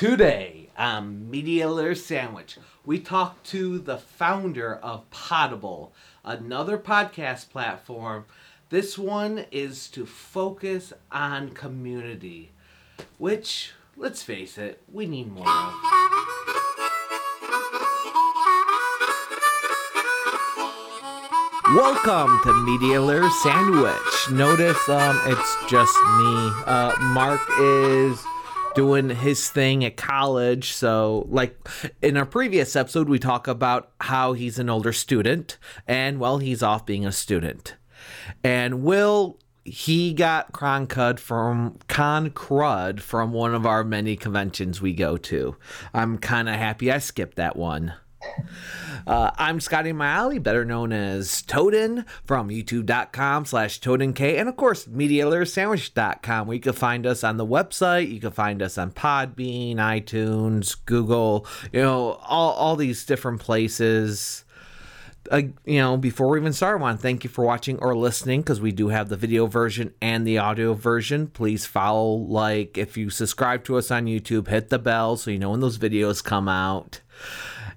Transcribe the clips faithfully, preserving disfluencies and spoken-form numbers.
Today on Media Leader Sandwich, we talk to the founder of Podable, another podcast platform. This one is to focus on community, which, let's face it, we need more of. Welcome to Media Leader Sandwich. Notice um, it's just me. Uh, Mark is doing his thing at college. So, like, in our previous episode, we talk about how he's an older student, and, well, he's off being a student. And Will, he got con crud from, con crud from one of our many conventions we go to. I'm kind of happy I skipped that one. Uh, I'm Scotty Mayle, better known as Toten, from youtube.com slash TotenK, and of course, media leader sandwich dot com, where you can find us on the website. You can find us on Podbean, iTunes, Google, you know, all, all these different places. Uh, you know, before we even start, I want to thank you for watching or listening, because we do have the video version and the audio version. Please follow, like, if you subscribe to us on YouTube, hit the bell so you know when those videos come out.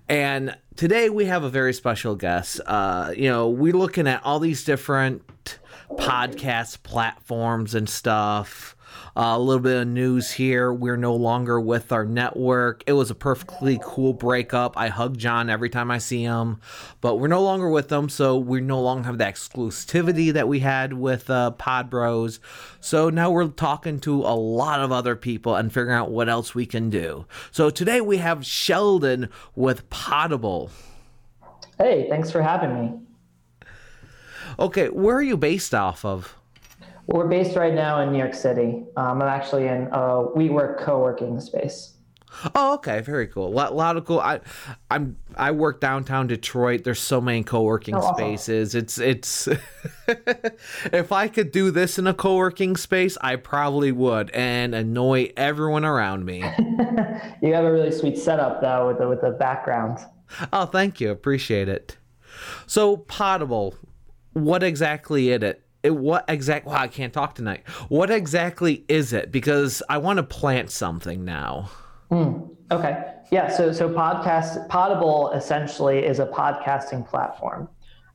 And today we have a very special guest. Uh, you know, we're looking at all these different podcast platforms and stuff. Uh, a little bit of news here. We're no longer with our network. It was a perfectly cool breakup. I hug John every time I see him, but we're no longer with them, so we no longer have that exclusivity that we had with uh, Pod Bros. So now we're talking to a lot of other people and figuring out what else we can do. So today we have Sheldon with Podable. Hey, thanks for having me. Okay, where are you based off of? We're based right now in New York City. Um, I'm actually in a WeWork co-working space. Oh, okay, very cool. A lot, lot of cool. I, I'm I work downtown Detroit. There's so many co-working oh, spaces. Awesome. It's it's. If I could do this in a co-working space, I probably would, and annoy everyone around me. You have a really sweet setup though with the, with the background. Oh, thank you. Appreciate it. So Podable, what exactly is it? It, what exact? Wow, I can't talk tonight. What exactly is it? Because I want to plant something now. Mm, okay. Yeah. So, so podcast Podable essentially is a podcasting platform.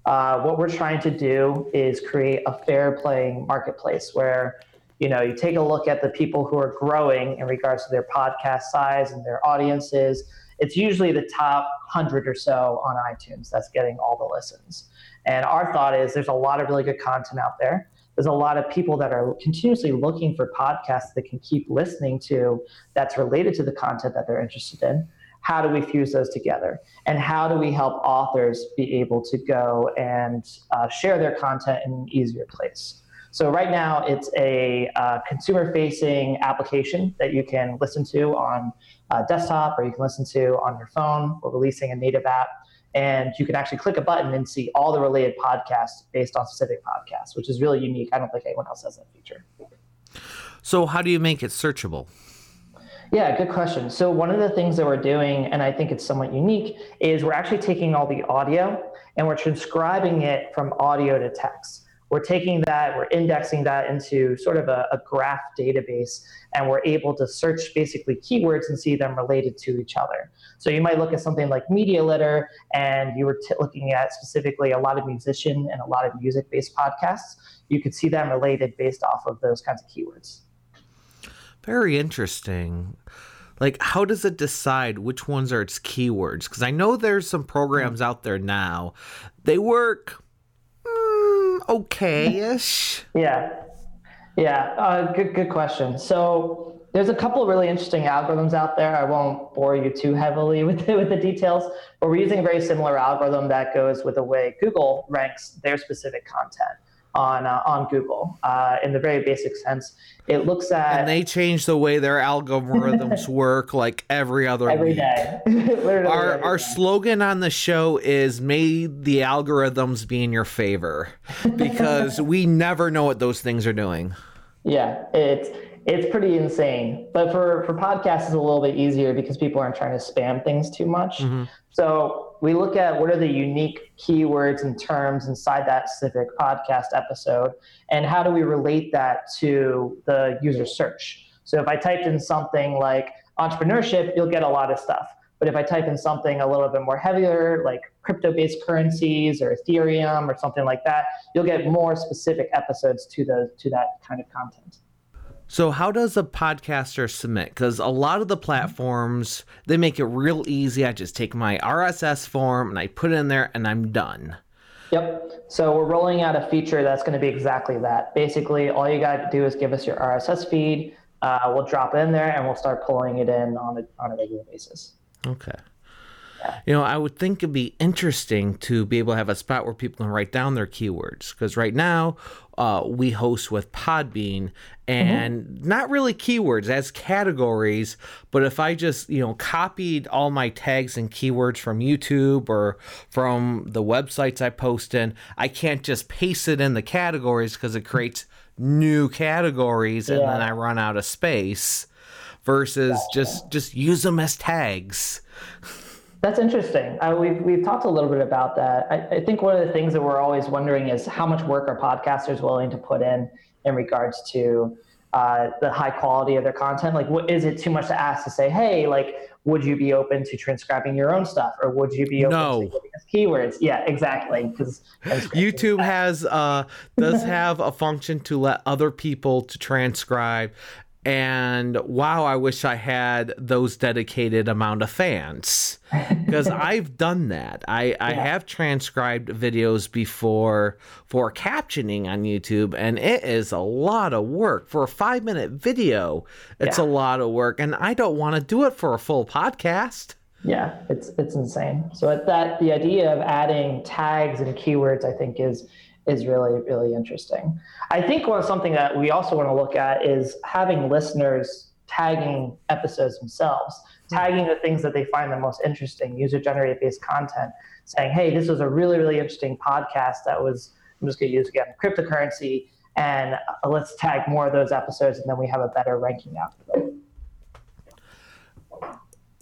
Uh, what we're trying to do is create a fair playing marketplace where, you know, you take a look at the people who are growing in regards to their podcast size and their audiences. It's usually the top hundred or so on iTunes that's getting all the listens. And our thought is there's a lot of really good content out there. There's a lot of people that are continuously looking for podcasts that can keep listening to that's related to the content that they're interested in. How do we fuse those together? And how do we help authors be able to go and uh, share their content in an easier place? So right now it's a uh, consumer-facing application that you can listen to on uh, desktop, or you can listen to on your phone. We're releasing a native app. And you can actually click a button and see all the related podcasts based on specific podcasts, which is really unique. I don't think anyone else has that feature. So how do you make it searchable? Yeah, good question. So one of the things that we're doing, and I think it's somewhat unique, is we're actually taking all the audio and we're transcribing it from audio to text. We're taking that, we're indexing that into sort of a, a graph database, and we're able to search basically keywords and see them related to each other. So you might look at something like media litter, and you were t- looking at specifically a lot of musician and a lot of music-based podcasts. You could see them related based off of those kinds of keywords. Very interesting. Like, how does it decide which ones are its keywords? Because I know there's some programs out there now. They work okay-ish. Yeah. Yeah. Uh, good, good question. So there's a couple of really interesting algorithms out there. I won't bore you too heavily with, with the details, but we're using a very similar algorithm that goes with the way Google ranks their specific content on uh, on Google. Uh, in the very basic sense, it looks at... And they change the way their algorithms work like every other every week. Day. Literally our every our day. Slogan on the show is, may the algorithms be in your favor, because we never know what those things are doing. Yeah, it's it's pretty insane. But for, for podcasts, it's a little bit easier because people aren't trying to spam things too much. Mm-hmm. So we look at what are the unique keywords and terms inside that specific podcast episode, and how do we relate that to the user search? So if I typed in something like entrepreneurship, you'll get a lot of stuff. But if I type in something a little bit more heavier, like crypto-based currencies or Ethereum or something like that, you'll get more specific episodes to those, to that kind of content. So how does a podcaster submit? Because a lot of the platforms, they make it real easy. I just take my R S S form and I put it in there and I'm done. Yep. So we're rolling out a feature that's going to be exactly that. Basically, all you got to do is give us your R S S feed. Uh, we'll drop it in there and we'll start pulling it in on a, on a regular basis. Okay. Yeah. You know, I would think it'd be interesting to be able to have a spot where people can write down their keywords, because right now uh, we host with Podbean and mm-hmm. not really keywords as categories. But if I just, you know, copied all my tags and keywords from YouTube or from the websites I post in, I can't just paste it in the categories because it creates new categories and yeah. then I run out of space. Versus gotcha. just just use them as tags. That's interesting. Uh, we've we've talked a little bit about that. I, I think one of the things that we're always wondering is how much work are podcasters willing to put in in regards to uh, the high quality of their content. Like, what, is it too much to ask to say, hey, like, would you be open to transcribing your own stuff, or would you be open no. to giving us keywords? Yeah, exactly. Because YouTube has uh, does have a function to let other people to transcribe. And wow, I wish I had those dedicated amount of fans, because I've done that. I, yeah. I have transcribed videos before for captioning on YouTube, and it is a lot of work. For a five minute video, it's yeah. a lot of work, and I don't want to do it for a full podcast. Yeah, it's it's insane. So at that, the idea of adding tags and keywords, I think, is is really, really interesting. I think one, something that we also want to look at is having listeners tagging episodes themselves, mm-hmm. tagging the things that they find the most interesting, user-generated based content, saying, hey, this was a really, really interesting podcast that was, I'm just going to use again, cryptocurrency, and let's tag more of those episodes, and then we have a better ranking output.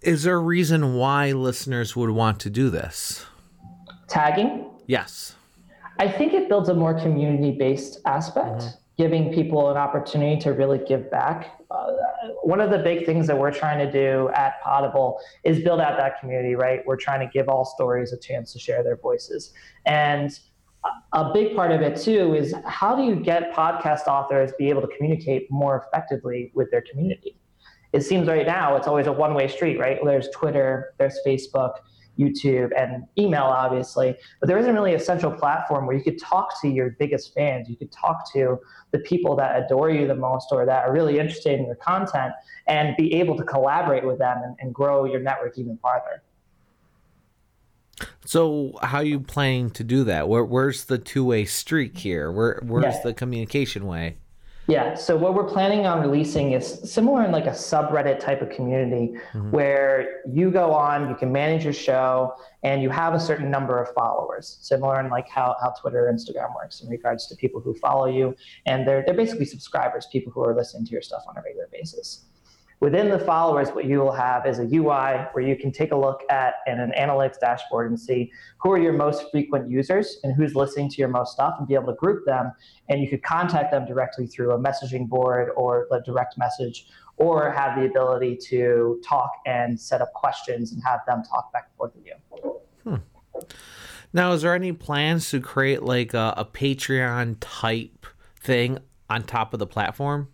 Is there a reason why listeners would want to do this? Tagging? Yes. I think it builds a more community-based aspect, mm-hmm. giving people an opportunity to really give back. Uh, one of the big things that we're trying to do at Podable is build out that community, right? We're trying to give all stories a chance to share their voices. And a big part of it, too, is how do you get podcast authors be able to communicate more effectively with their community? It seems right now it's always a one-way street, right? There's Twitter, there's Facebook, YouTube, and email, obviously, but there isn't really a central platform where you could talk to your biggest fans. You could talk to the people that adore you the most or that are really interested in your content and be able to collaborate with them and, and grow your network even farther. So how are you planning to do that? Where, where's the two-way street here? Where, where's yeah. the communication way? Yeah, so what we're planning on releasing is similar in like a subreddit type of community mm-hmm. where you go on, you can manage your show, and you have a certain number of followers, similar in like how, how Twitter or Instagram works in regards to people who follow you. And they're they're basically subscribers, people who are listening to your stuff on a regular basis. Within the followers, what you will have is a U I where you can take a look at in an analytics dashboard and see who are your most frequent users and who's listening to your most stuff and be able to group them. And you could contact them directly through a messaging board or a direct message, or have the ability to talk and set up questions and have them talk back and forth with you. Hmm. Now, is there any plans to create like a, a Patreon type thing on top of the platform?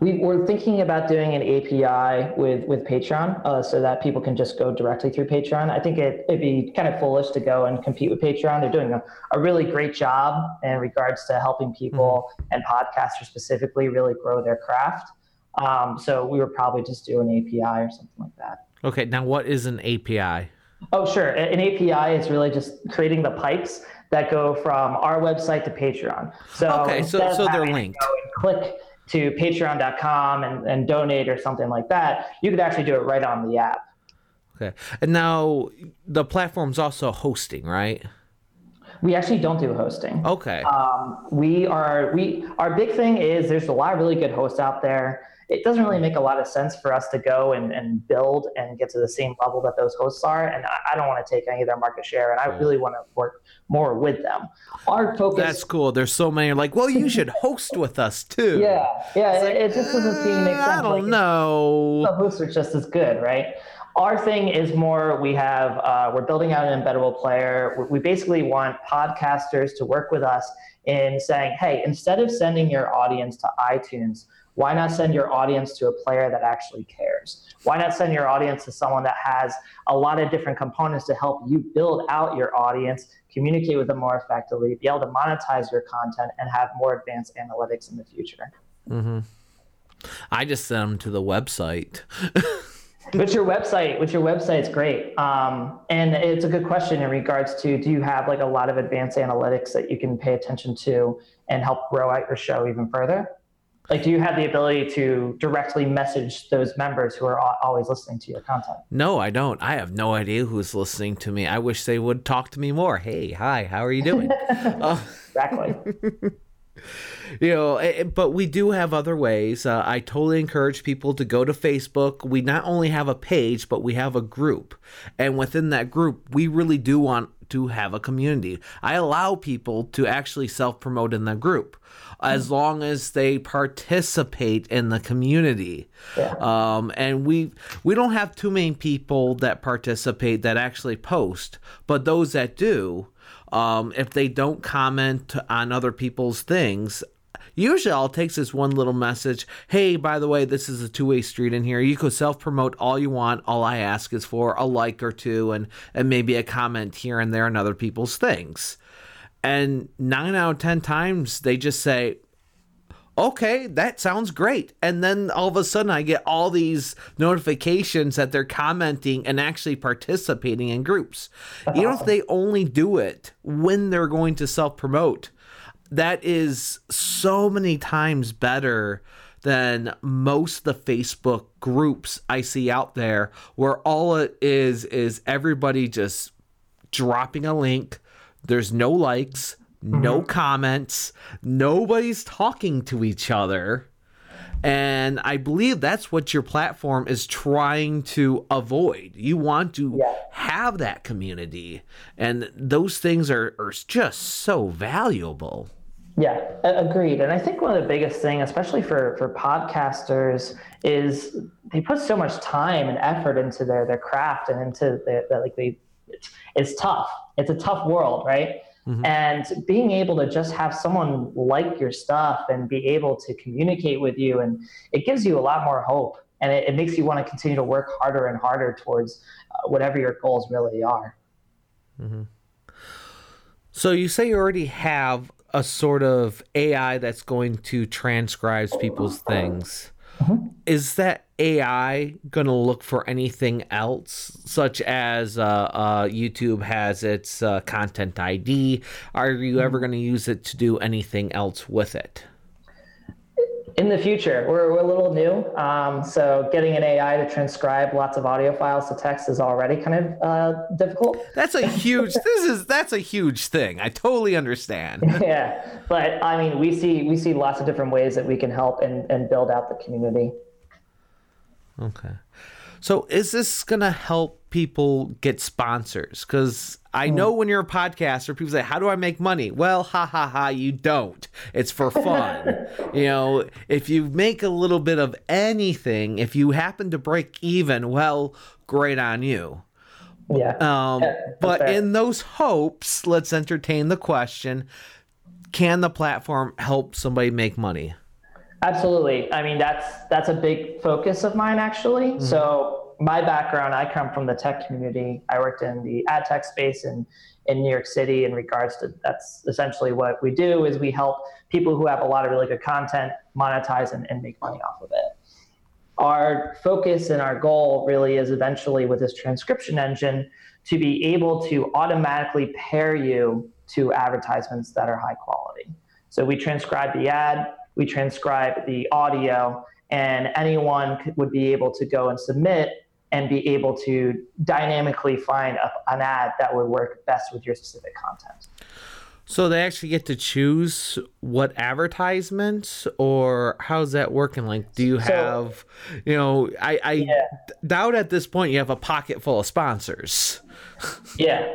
We, we're thinking about doing an A P I with, with Patreon uh, so that people can just go directly through Patreon. I think it, it'd be kind of foolish to go and compete with Patreon. They're doing a, a really great job in regards to helping people mm-hmm. and podcasters specifically really grow their craft. Um, so we would probably just do an A P I or something like that. Okay. Now, what is an A P I? Oh, sure. An A P I is really just creating the pipes that go from our website to Patreon. So okay. So, so they're linked. Click to patreon dot com and, and donate or something like that, you could actually do it right on the app. Okay. And now the platform's also hosting, right? We actually don't do hosting. Okay. Um, we are, we, our big thing is there's a lot of really good hosts out there. it doesn't really make a lot of sense for us to go and, and build and get to the same level that those hosts are. And I, I don't want to take any of their market share, and I really want to work more with them. Our focus. That's cool. There's so many like, well, you should host with us too. Yeah. Yeah. It, like, it just doesn't seem make sense. I don't like, know. The hosts are just as good, right? Our thing is more, we have, uh, we're building out an embeddable player. We basically want podcasters to work with us in saying, hey, instead of sending your audience to iTunes, why not send your audience to a player that actually cares? Why not send your audience to someone that has a lot of different components to help you build out your audience, communicate with them more effectively, be able to monetize your content, and have more advanced analytics in the future? Mm-hmm. I just send them to the website. But your website, which your website's great. Um, and it's a good question in regards to, do you have like a lot of advanced analytics that you can pay attention to and help grow out your show even further? Like, do you have the ability to directly message those members who are always listening to your content? No, I don't. I have no idea who's listening to me. I wish they would talk to me more. Hey, hi, how are you doing? uh, exactly. You know, but we do have other ways. Uh, I totally encourage people to go to Facebook. We not only have a page, but we have a group. And within that group, we really do want to have a community. I allow people to actually self-promote in the group as long as they participate in the community. Yeah. Um, and we we don't have too many people that participate that actually post, but those that do, um, if they don't comment on other people's things, usually all it takes is one little message. Hey, by the way, this is a two-way street in here. You could self-promote all you want. All I ask is for a like or two and, and maybe a comment here and there on other people's things. And nine out of ten times they just say, okay, that sounds great. And then all of a sudden I get all these notifications that they're commenting and actually participating in groups. That's you know, awesome. If they only do it when they're going to self-promote, that is so many times better than most of the Facebook groups I see out there, where all it is is everybody just dropping a link. There's no likes, no mm-hmm. comments, nobody's talking to each other. And I believe that's what your platform is trying to avoid. You want to yeah. have that community. And those things are, are just so valuable. Yeah, agreed. And I think one of the biggest things, especially for, for podcasters, is they put so much time and effort into their, their craft and into their, their, like they, it's, it's tough. It's a tough world, right? Mm-hmm. And being able to just have someone like your stuff and be able to communicate with you, and it gives you a lot more hope, and it, it makes you want to continue to work harder and harder towards uh, whatever your goals really are. Mm-hmm. So you say you already have a sort of A I that's going to transcribe people's things. Mm-hmm. Is that A I going to look for anything else, such as uh, uh, YouTube has its uh, content I D? Are you ever going to use it to do anything else with it? In the future, we're, we're a little new. Um, so getting an A I to transcribe lots of audio files to text is already kind of uh, difficult. That's a huge, this is, that's a huge thing. I totally understand. Yeah. But I mean, we see, we see lots of different ways that we can help and, and build out the community. Okay. So is this going to help people get sponsors? Because I know when you're a podcaster, people say, how do I make money? Well, ha, ha, ha, you don't. It's for fun. You know, if you make a little bit of anything, if you happen to break even, well, great on you. Yeah. Um, yeah, but fair. In those hopes, let's entertain the question, can the platform help somebody make money? Absolutely. I mean, that's that's a big focus of mine, actually. Mm-hmm. So my background, I come from the tech community. I worked in the ad tech space in, in New York City in regards to, that's essentially what we do, is we help people who have a lot of really good content monetize and, and make money off of it. Our focus and our goal really is eventually with this transcription engine to be able to automatically pair you to advertisements that are high quality. So we transcribe the ad, we transcribe the audio, and anyone could, would be able to go and submit and be able to dynamically find a, an ad that would work best with your specific content. So they actually get to choose what advertisements, or how's that working? Like, do you have, so, you know, I, I yeah. doubt at this point you have a pocket full of sponsors. Yeah.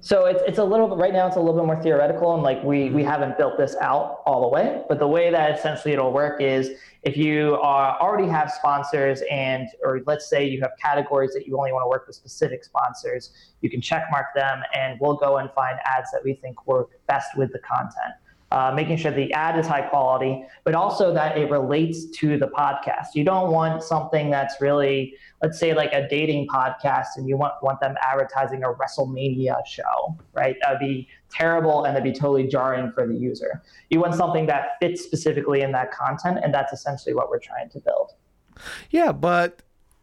So it's it's a little bit, right now it's a little bit more theoretical, and like we, we haven't built this out all the way, but the way that essentially it'll work is if you are, already have sponsors and, or let's say you have categories that you only want to work with specific sponsors, you can check mark them and we'll go and find ads that we think work best with the content. Uh, making sure the ad is high quality, but also that it relates to the podcast. You don't want something that's really, let's say like a dating podcast, and you want, want them advertising a WrestleMania show, right? That would be terrible, and that'd be totally jarring for the user. You want something that fits specifically in that content, and that's essentially what we're trying to build. Yeah, but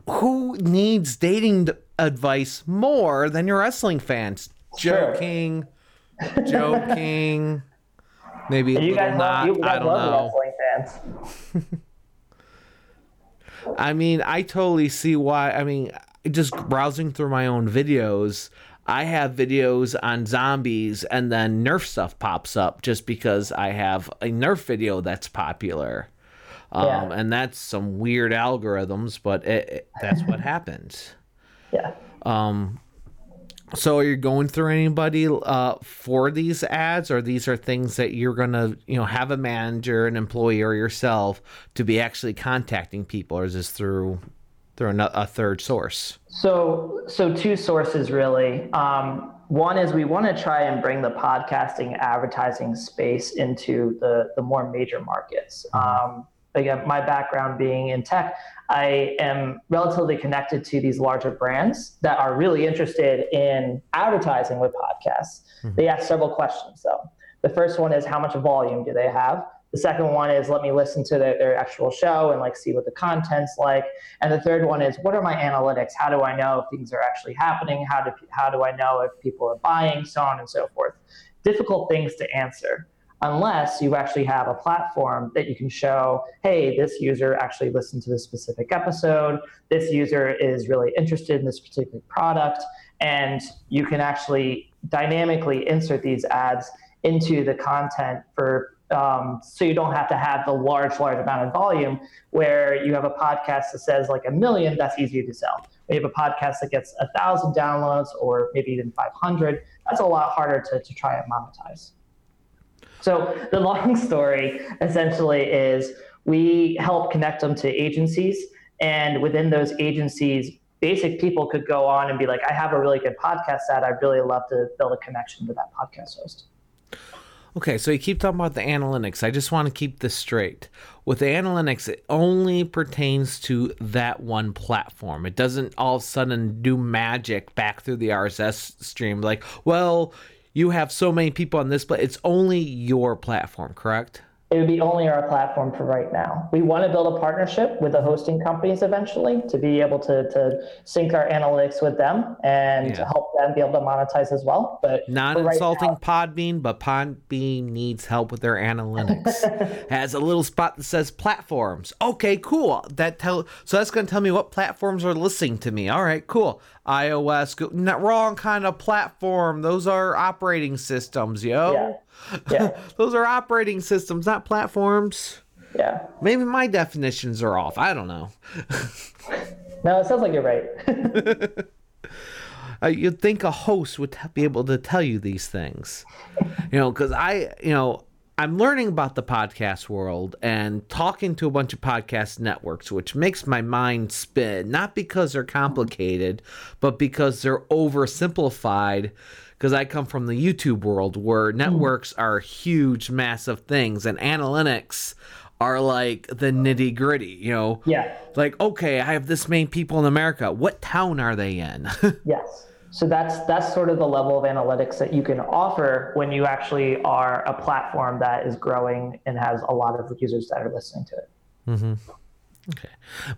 who needs dating advice more than your wrestling fans? Sure. Joking, joking... Maybe you guys, not, love, you guys I don't love know. Wrestling fans. I mean, I totally see why. I mean, just browsing through my own videos, I have videos on zombies, and then Nerf stuff pops up just because I have a Nerf video that's popular. Um, yeah. And that's some weird algorithms, but it, it, that's what happens. Yeah. Um. So are you going through anybody uh, for these ads, or these are things that you're going to, you know, have a manager, an employee, or yourself to be actually contacting people, or is this through through a third source? So so two sources, really. Um, one is we want to try and bring the podcasting advertising space into the, the more major markets. Um, again, my background being in tech, I am relatively connected to these larger brands that are really interested in advertising with podcasts. Mm-hmm. They ask several questions, though. The first one is, how much volume do they have? The second one is, let me listen to their, their actual show and like see what the content's like. And the third one is, what are my analytics? How do I know if things are actually happening? How do, how do I know if people are buying? So on and so forth. Difficult things to answer, unless you actually have a platform that you can show, hey, this user actually listened to this specific episode, this user is really interested in this particular product, and you can actually dynamically insert these ads into the content for um, so you don't have to have the large, large amount of volume where you have a podcast that says like a million, that's easy to sell. We have a podcast that gets one thousand downloads or maybe even five hundred. That's a lot harder to, to try and monetize. So the long story essentially is we help connect them to agencies, and within those agencies, basic people could go on and be like, I have a really good podcast ad. I'd really love to build a connection with that podcast host. Okay, so you keep talking about the analytics. I just want to keep this straight. With the analytics, it only pertains to that one platform. It doesn't all of a sudden do magic back through the R S S stream like, well, you have so many people on this, but it's only your platform, correct? It would be only our platform for right now. We want to build a partnership with the hosting companies eventually to be able to, to sync our analytics with them and yeah. help them be able to monetize as well. But not insulting right now, Podbean, but Podbean needs help with their analytics. Has a little spot that says platforms. Okay, cool. That tell so that's going to tell me what platforms are listening to me. All right, cool. iOS, go, not wrong kind of platform. Those are operating systems, yo. Yeah. Yeah. Those are operating systems, not platforms. Yeah. Maybe my definitions are off. I don't know. No, it sounds like you're right. uh, you'd think a host would t- be able to tell you these things, you know, because I, you know, I'm learning about the podcast world and talking to a bunch of podcast networks, which makes my mind spin, not because they're complicated, but because they're oversimplified. Because I come from the YouTube world where networks are huge, massive things, and analytics are like the nitty gritty, you know? Yeah. Like, okay, I have this many people in America. What town are they in? Yes. So that's that's sort of the level of analytics that you can offer when you actually are a platform that is growing and has a lot of users that are listening to it. Mm-hmm. Okay.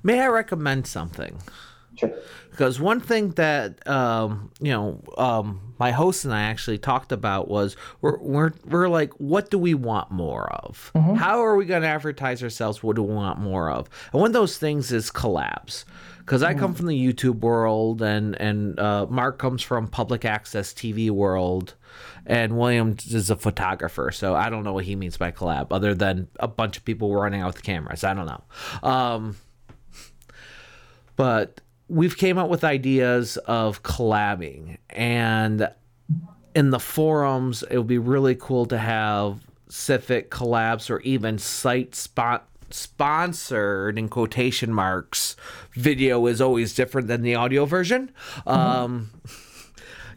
May I recommend something? Sure. Because one thing that um, you know, um, my host and I actually talked about was we're we're we're like, what do we want more of? Mm-hmm. How are we going to advertise ourselves? What do we want more of? And one of those things is collabs. Because I come from the YouTube world, and and uh, Mark comes from public access T V world, and William is a photographer. So I don't know what he means by collab, other than a bunch of people running out with cameras. I don't know. Um, but we've came up with ideas of collabing, and in the forums, it would be really cool to have specific collabs or even site spot. sponsored in quotation marks. Video is always different than the audio version. Mm-hmm. Um,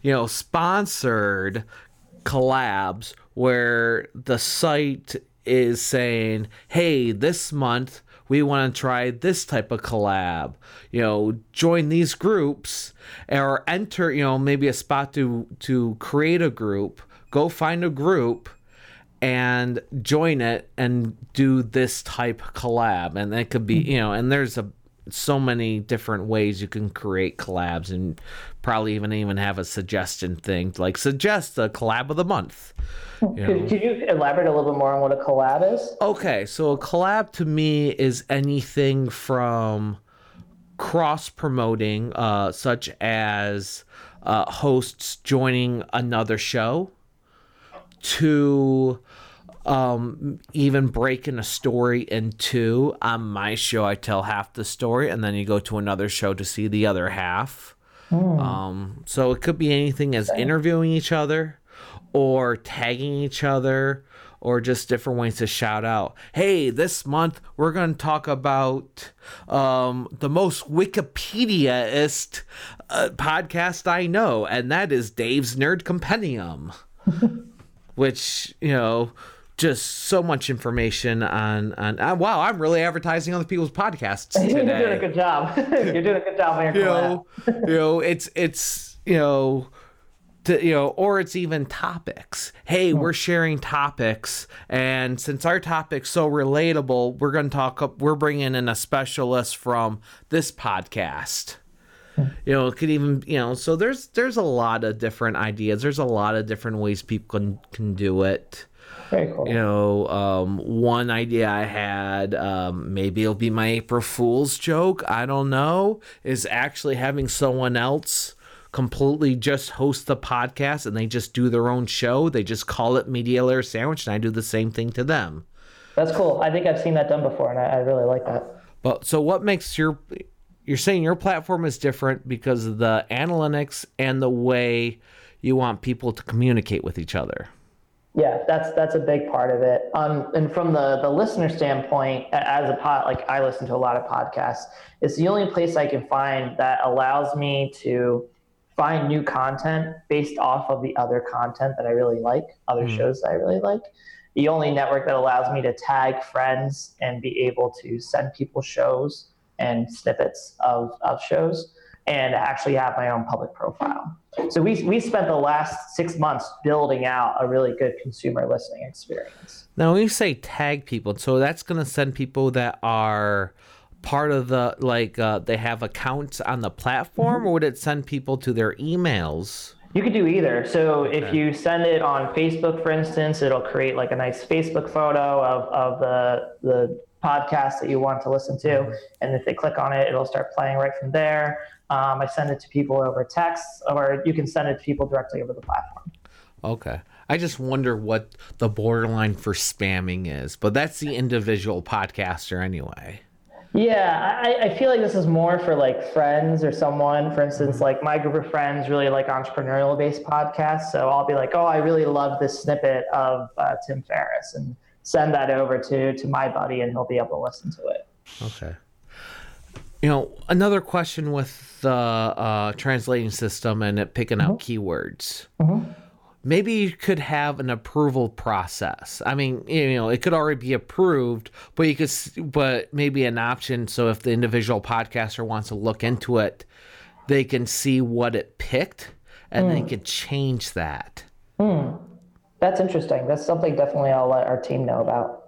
you know, sponsored collabs where the site is saying, hey, this month we want to try this type of collab, you know, join these groups or enter, you know, maybe a spot to, to create a group, go find a group and join it and do this type collab. And that could be, you know, and there's a so many different ways you can create collabs, and probably even even have a suggestion thing, like suggest a collab of the month. You know? Could, could you elaborate a little bit more on what a collab is? Okay, so a collab to me is anything from cross-promoting, uh, such as uh, hosts joining another show, to um, even breaking a story in two. On my show, I tell half the story, and then you go to another show to see the other half. Mm. Um, so it could be anything as interviewing each other, or tagging each other, or just different ways to shout out. Hey, this month we're going to talk about um, the most Wikipedia-ist uh, podcast I know, and that is Dave's Nerd Compendium. Which, you know, just so much information on, on uh, wow, I'm really advertising other people's podcasts today. You're doing a good job. You're doing a good job on your collab. You know, you know, it's, it's, you know, to, you know, or it's even topics. Hey, we're sharing topics, and since our topic's so relatable, we're going to talk up, we're bringing in a specialist from this podcast. You know, it could even, you know, so there's there's a lot of different ideas. There's a lot of different ways people can, can do it. Very cool. You know, um, one idea I had, um, maybe it'll be my April Fool's joke, I don't know, is actually having someone else completely just host the podcast, and they just do their own show. They just call it Media Layer Sandwich, and I do the same thing to them. That's cool. I think I've seen that done before, and I, I really like that. But so what makes your... You're saying your platform is different because of the analytics and the way you want people to communicate with each other. Yeah, that's that's a big part of it. Um, and from the, the listener standpoint, as a pod, like I listen to a lot of podcasts, it's the only place I can find that allows me to find new content based off of the other content that I really like, other mm. shows that I really like. The only network that allows me to tag friends and be able to send people shows and snippets of, of shows, and actually have my own public profile. So we we spent the last six months building out a really good consumer listening experience. Now, when you say tag people, so that's going to send people that are part of the, like, uh, they have accounts on the platform, mm-hmm. or would it send people to their emails? You could do either. So if you send it on Facebook, for instance, it'll create like a nice Facebook photo of, of the the podcast that you want to listen to, mm-hmm. and if they click on it, it'll start playing right from there. Um, I send it to people over text, or you can send it to people directly over the platform. Okay. I just wonder what the borderline for spamming is, but that's the individual podcaster anyway. Yeah, I, I feel like this is more for like friends or someone. For instance, like my group of friends really like entrepreneurial-based podcasts, so I'll be like, oh, I really love this snippet of uh, Tim Ferriss, and send that over to, to my buddy, and he'll be able to listen to it. Okay. You know, another question with the uh, translating system and it picking mm-hmm. out keywords. Mm-hmm. Maybe you could have an approval process. I mean, you know, it could already be approved, but you could, but maybe an option. So if the individual podcaster wants to look into it, they can see what it picked, and mm. they can change that. Mm. That's interesting. That's something definitely I'll let our team know about.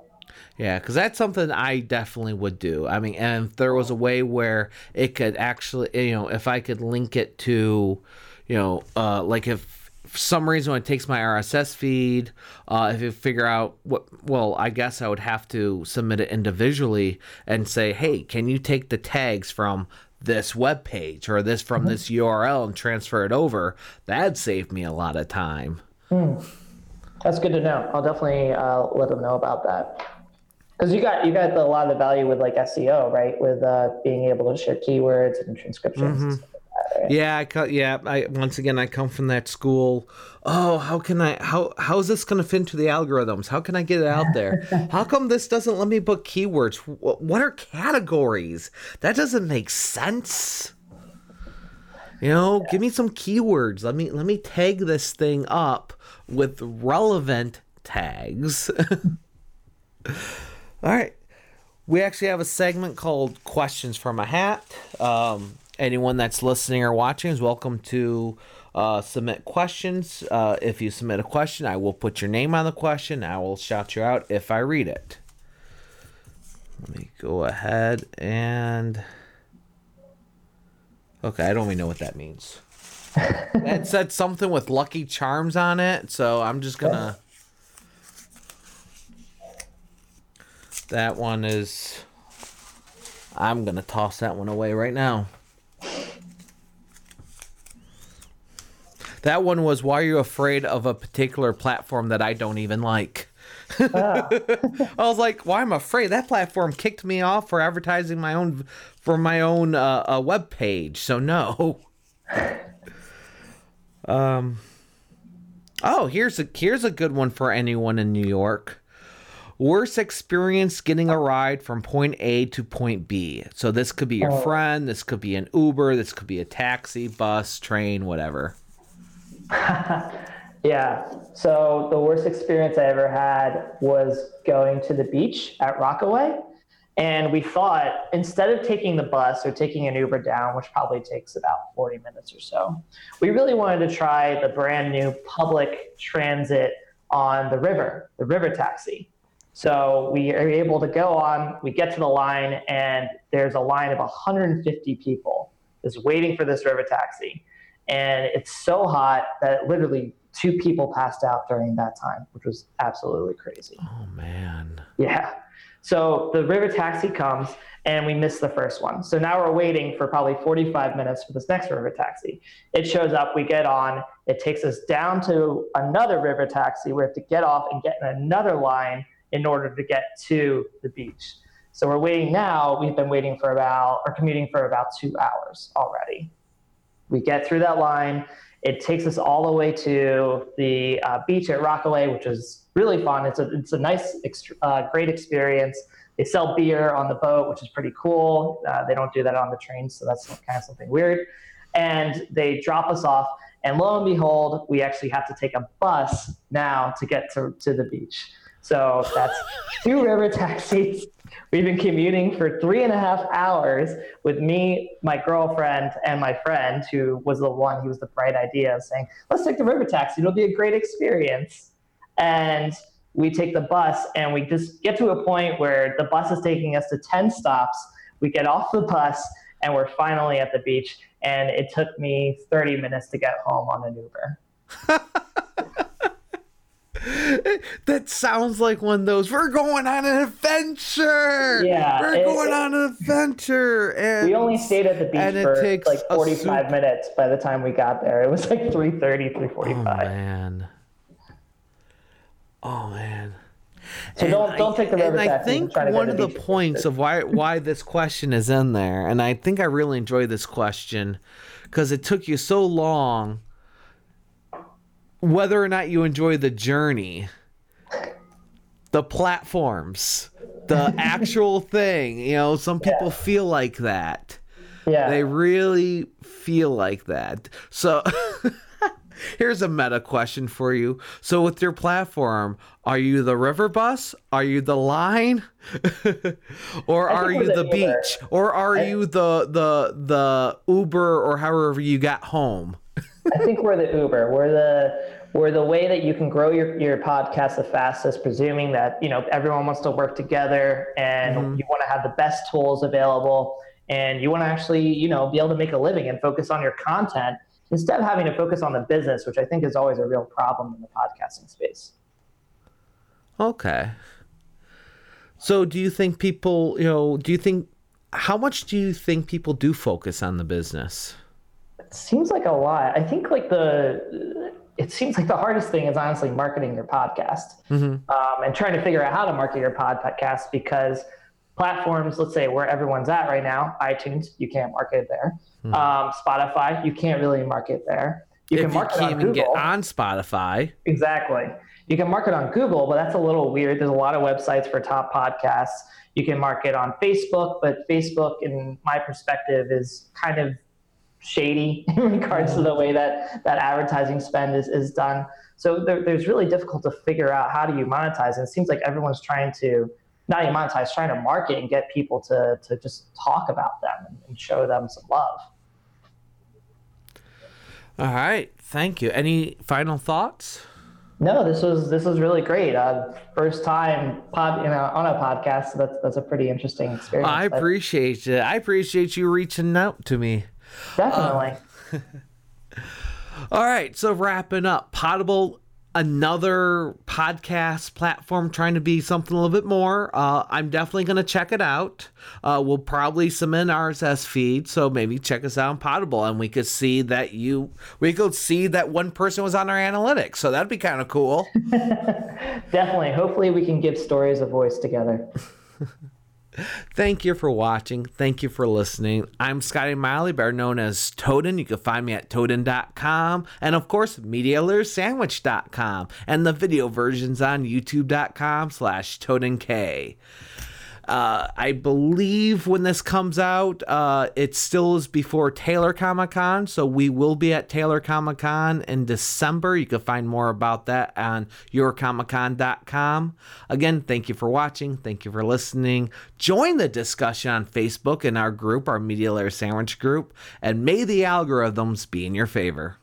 Yeah, because that's something I definitely would do. I mean, and if there was a way where it could actually, you know, if I could link it to, you know, uh, like if for some reason when it takes my R S S feed, uh, if you figure out what, well, I guess I would have to submit it individually and say, hey, can you take the tags from this web page or this from mm-hmm. this U R L and transfer it over? That'd save me a lot of time. Mm. That's good to know. I'll definitely uh, let them know about that. Because you got you got a lot of value with like S E O, right? With uh, being able to share keywords and transcriptions. Mm-hmm. And stuff like that, right? Yeah, I co- yeah. I once again I come from that school. Oh, how can I? How how is this going to fit into the algorithms? How can I get it out there? How come this doesn't let me book keywords? What are categories? That doesn't make sense. You know, yeah. Give me some keywords. Let me let me tag this thing up with relevant tags. All right. We actually have a segment called Questions from a Hat. Um, anyone that's listening or watching is welcome to uh, submit questions. Uh, if you submit a question, I will put your name on the question. I will shout you out if I read it. Let me go ahead and... Okay, I don't even know what that means. That said something with Lucky Charms on it, so I'm just going to... That one is, I'm going to toss that one away right now. That one was, why are you afraid of a particular platform that I don't even like? Ah. I was like, why am I afraid? That platform kicked me off for advertising my own, for my own uh, uh, web page. So no. um. Oh, here's a, here's a good one for anyone in New York. Worst experience getting a ride from point A to point B. So this could be your oh. friend, this could be an Uber, this could be a taxi, bus, train, whatever. Yeah. So the worst experience I ever had was going to the beach at Rockaway. And we thought, instead of taking the bus or taking an Uber down, which probably takes about forty minutes or so, we really wanted to try the brand new public transit on the river, the river taxi. So we are able to go on, we get to the line, and there's a line of one hundred fifty people just waiting for this river taxi. And it's so hot that literally two people passed out during that time, which was absolutely crazy. Oh, man. Yeah. So the river taxi comes, and we missed the first one. So now we're waiting for probably forty-five minutes for this next river taxi. It shows up, we get on, it takes us down to another river taxi. We have to get off and get in another line in order to get to the beach. So we're waiting now, we've been waiting for about, or commuting for about two hours already. We get through that line, it takes us all the way to the uh, beach at Rockaway, which is really fun. It's a, it's a nice, ext- uh, great experience. They sell beer on the boat, which is pretty cool. Uh, they don't do that on the train, so that's kind of something weird. And they drop us off, and lo and behold, we actually have to take a bus now to get to, to the beach. So that's two river taxis. We've been commuting for three and a half hours with me, my girlfriend, and my friend, who was the one who was the bright idea of saying, let's take the river taxi. It'll be a great experience. And we take the bus, and we just get to a point where the bus is taking us to ten stops. We get off the bus, and we're finally at the beach. And it took me thirty minutes to get home on an Uber. That sounds like one of those, we're going on an adventure. Yeah, we're it, going it, on an adventure. And we only stayed at the beach for it like forty-five super... minutes by the time we got there. It was like three thirty, three forty-five. Oh, man. Oh, man. So and don't, don't I, take the river taxi. I think to one to of the points of why why this question is in there, and I think I really enjoy this question because it took you so long. Whether or not you enjoy the journey, the platforms, the actual thing, you know, some people yeah. feel like that. Yeah. They really feel like that. So here's a meta question for you. So with your platform, are you the river bus? Are you the line? Or are you the beach? Either. Or are I... you the, the, the Uber or however you got home? I think we're the Uber. We're the where the way that you can grow your, your podcast the fastest, presuming that, you know, everyone wants to work together and mm-hmm. you want to have the best tools available and you want to actually, you know, be able to make a living and focus on your content instead of having to focus on the business, which I think is always a real problem in the podcasting space. Okay. So do you think people, you know, do you think, how much do you think people do focus on the business? It seems like a lot. I think like the, it seems like the hardest thing is honestly marketing your podcast mm-hmm. um, and trying to figure out how to market your podcast, because platforms, let's say where everyone's at right now, iTunes, you can't market it there. Mm-hmm. Um, Spotify, you can't really market there. You if can market you can't on even Google. Get on Spotify. Exactly. You can market on Google, but that's a little weird. There's a lot of websites for top podcasts. You can market on Facebook, but Facebook, in my perspective, is kind of shady in regards to the way that, that advertising spend is, is done. So there, there's really difficult to figure out how do you monetize. And it seems like everyone's trying to, not even monetize, trying to market and get people to, to just talk about them and show them some love. All right. Thank you. Any final thoughts? No, this was this was really great. Uh, first time pod, you know, on a podcast. So that's that's a pretty interesting experience. I appreciate it. I appreciate you reaching out to me. Definitely. Um, all right. So wrapping up, Podable, another podcast platform trying to be something a little bit more. Uh, I'm definitely going to check it out. Uh, we'll probably submit an R S S feed, so maybe check us out on Podable, and we could see that you, we could see that one person was on our analytics. So that'd be kind of cool. Definitely. Hopefully we can give stories a voice together. Thank you for watching. Thank you for listening. I'm Scotty Mayle, better known as Toten. You can find me at Toten dot com. And, of course, Media Leader Sandwich dot com. And the video version's on YouTube dot com slash Toten K. Uh, I believe when this comes out, uh, it still is before Taylor Comic-Con, so we will be at Taylor Comic-Con in December. You can find more about that on your comic con dot com. Again, thank you for watching. Thank you for listening. Join the discussion on Facebook in our group, our Media Layer Sandwich group, and may the algorithms be in your favor.